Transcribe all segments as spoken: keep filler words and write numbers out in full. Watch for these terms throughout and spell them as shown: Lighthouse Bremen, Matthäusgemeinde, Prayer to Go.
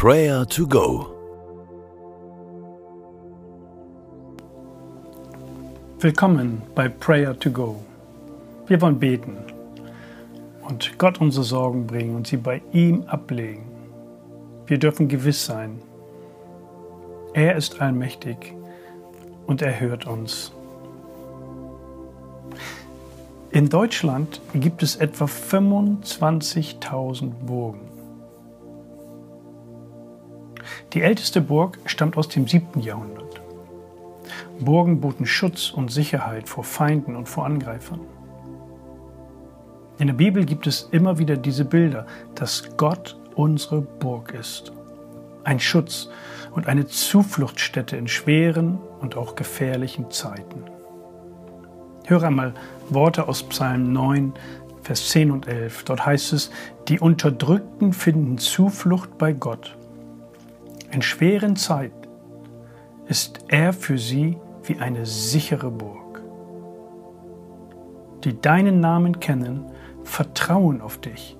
Prayer to Go. Willkommen bei Prayer to Go. Wir wollen beten und Gott unsere Sorgen bringen und sie bei ihm ablegen. Wir dürfen gewiss sein, er ist allmächtig und er hört uns. In Deutschland gibt es etwa fünfundzwanzigtausend Burgen. Die älteste Burg stammt aus dem siebten Jahrhundert. Burgen boten Schutz und Sicherheit vor Feinden und vor Angreifern. In der Bibel gibt es immer wieder diese Bilder, dass Gott unsere Burg ist. Ein Schutz und eine Zufluchtsstätte in schweren und auch gefährlichen Zeiten. Höre einmal Worte aus Psalm neun, Vers zehn und elf. Dort heißt es, die Unterdrückten finden Zuflucht bei Gott. In schweren Zeiten ist er für sie wie eine sichere Burg. Die deinen Namen kennen, vertrauen auf dich.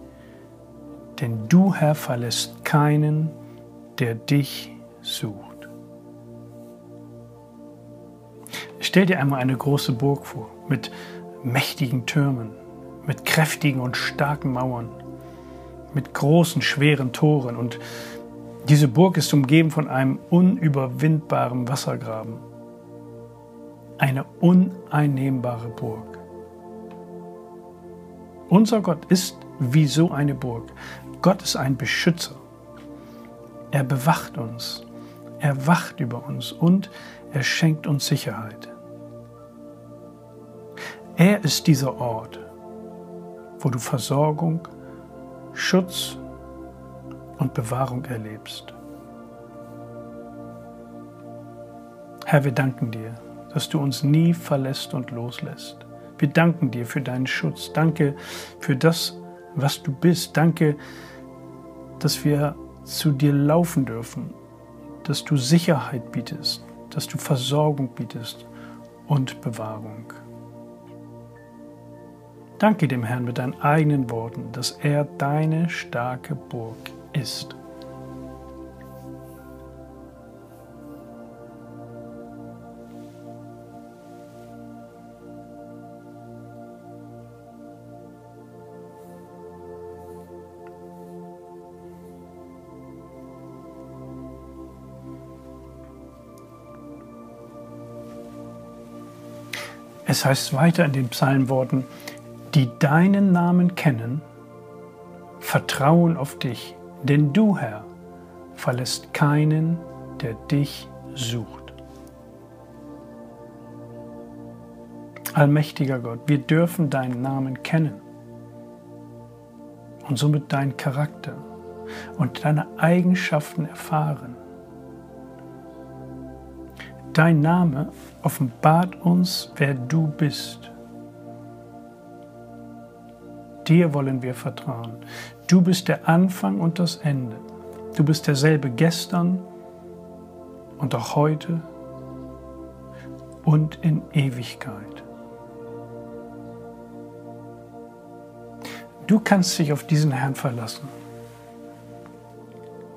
Denn du, Herr, verlässt keinen, der dich sucht. Stell dir einmal eine große Burg vor, mit mächtigen Türmen, mit kräftigen und starken Mauern, mit großen, schweren Toren. Und diese Burg ist umgeben von einem unüberwindbaren Wassergraben. Eine uneinnehmbare Burg. Unser Gott ist wie so eine Burg. Gott ist ein Beschützer. Er bewacht uns, er wacht über uns und er schenkt uns Sicherheit. Er ist dieser Ort, wo du Versorgung, Schutz und Bewahrung erlebst. Herr, wir danken dir, dass du uns nie verlässt und loslässt. Wir danken dir für deinen Schutz. Danke für das, was du bist. Danke, dass wir zu dir laufen dürfen, dass du Sicherheit bietest, dass du Versorgung bietest und Bewahrung. Danke dem Herrn mit deinen eigenen Worten, dass er deine starke Burg ist. Es heißt weiter in den Psalmworten, die deinen Namen kennen, vertrauen auf dich, denn du, Herr, verlässt keinen, der dich sucht. Allmächtiger Gott, wir dürfen deinen Namen kennen und somit deinen Charakter und deine Eigenschaften erfahren. Dein Name offenbart uns, wer du bist. Dir wollen wir vertrauen. Du bist der Anfang und das Ende. Du bist derselbe gestern und auch heute und in Ewigkeit. Du kannst dich auf diesen Herrn verlassen.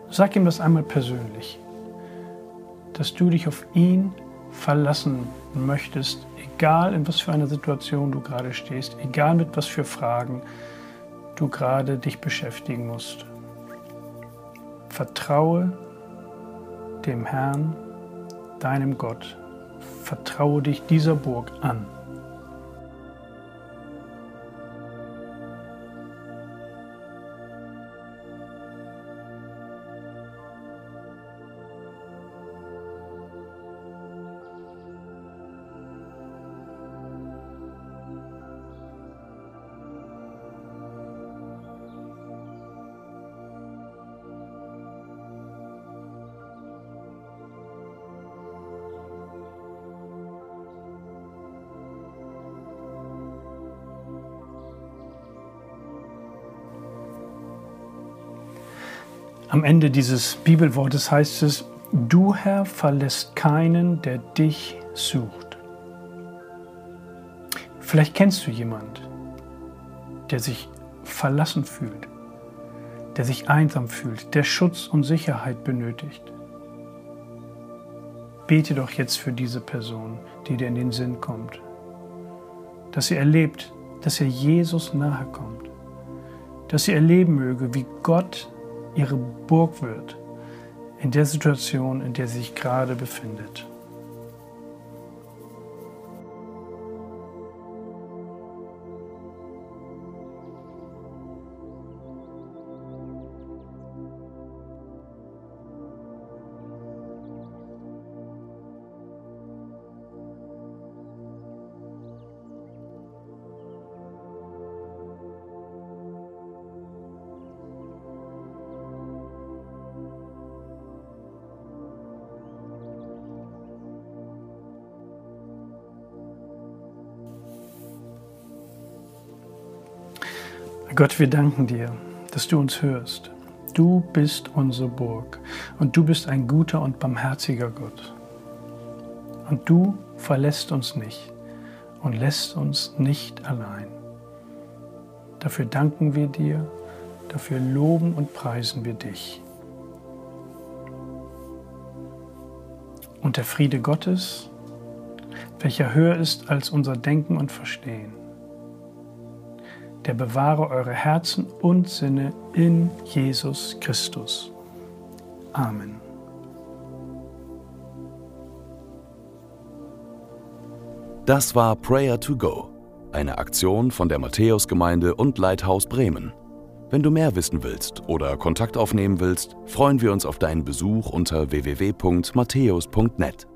Sag ihm das einmal persönlich, dass du dich auf ihn verlassen möchtest, egal in was für einer Situation du gerade stehst, egal mit was für Fragen du gerade dich beschäftigen musst. Vertraue dem Herrn, deinem Gott. Vertraue dich dieser Burg an. Am Ende dieses Bibelwortes heißt es, du, Herr, verlässt keinen, der dich sucht. Vielleicht kennst du jemanden, der sich verlassen fühlt, der sich einsam fühlt, der Schutz und Sicherheit benötigt. Bete doch jetzt für diese Person, die dir in den Sinn kommt, dass sie erlebt, dass ihr Jesus nahe kommt, dass sie erleben möge, wie Gott ihre Burg wird in der Situation, in der sie sich gerade befindet. Gott, wir danken dir, dass du uns hörst. Du bist unsere Burg und du bist ein guter und barmherziger Gott. Und du verlässt uns nicht und lässt uns nicht allein. Dafür danken wir dir, dafür loben und preisen wir dich. Und der Friede Gottes, welcher höher ist als unser Denken und Verstehen, der bewahre eure Herzen und Sinne in Jesus Christus. Amen. Das war Prayer to Go, eine Aktion von der Matthäusgemeinde und Lighthouse Bremen. Wenn du mehr wissen willst oder Kontakt aufnehmen willst, freuen wir uns auf deinen Besuch unter w w w punkt matthäus punkt net.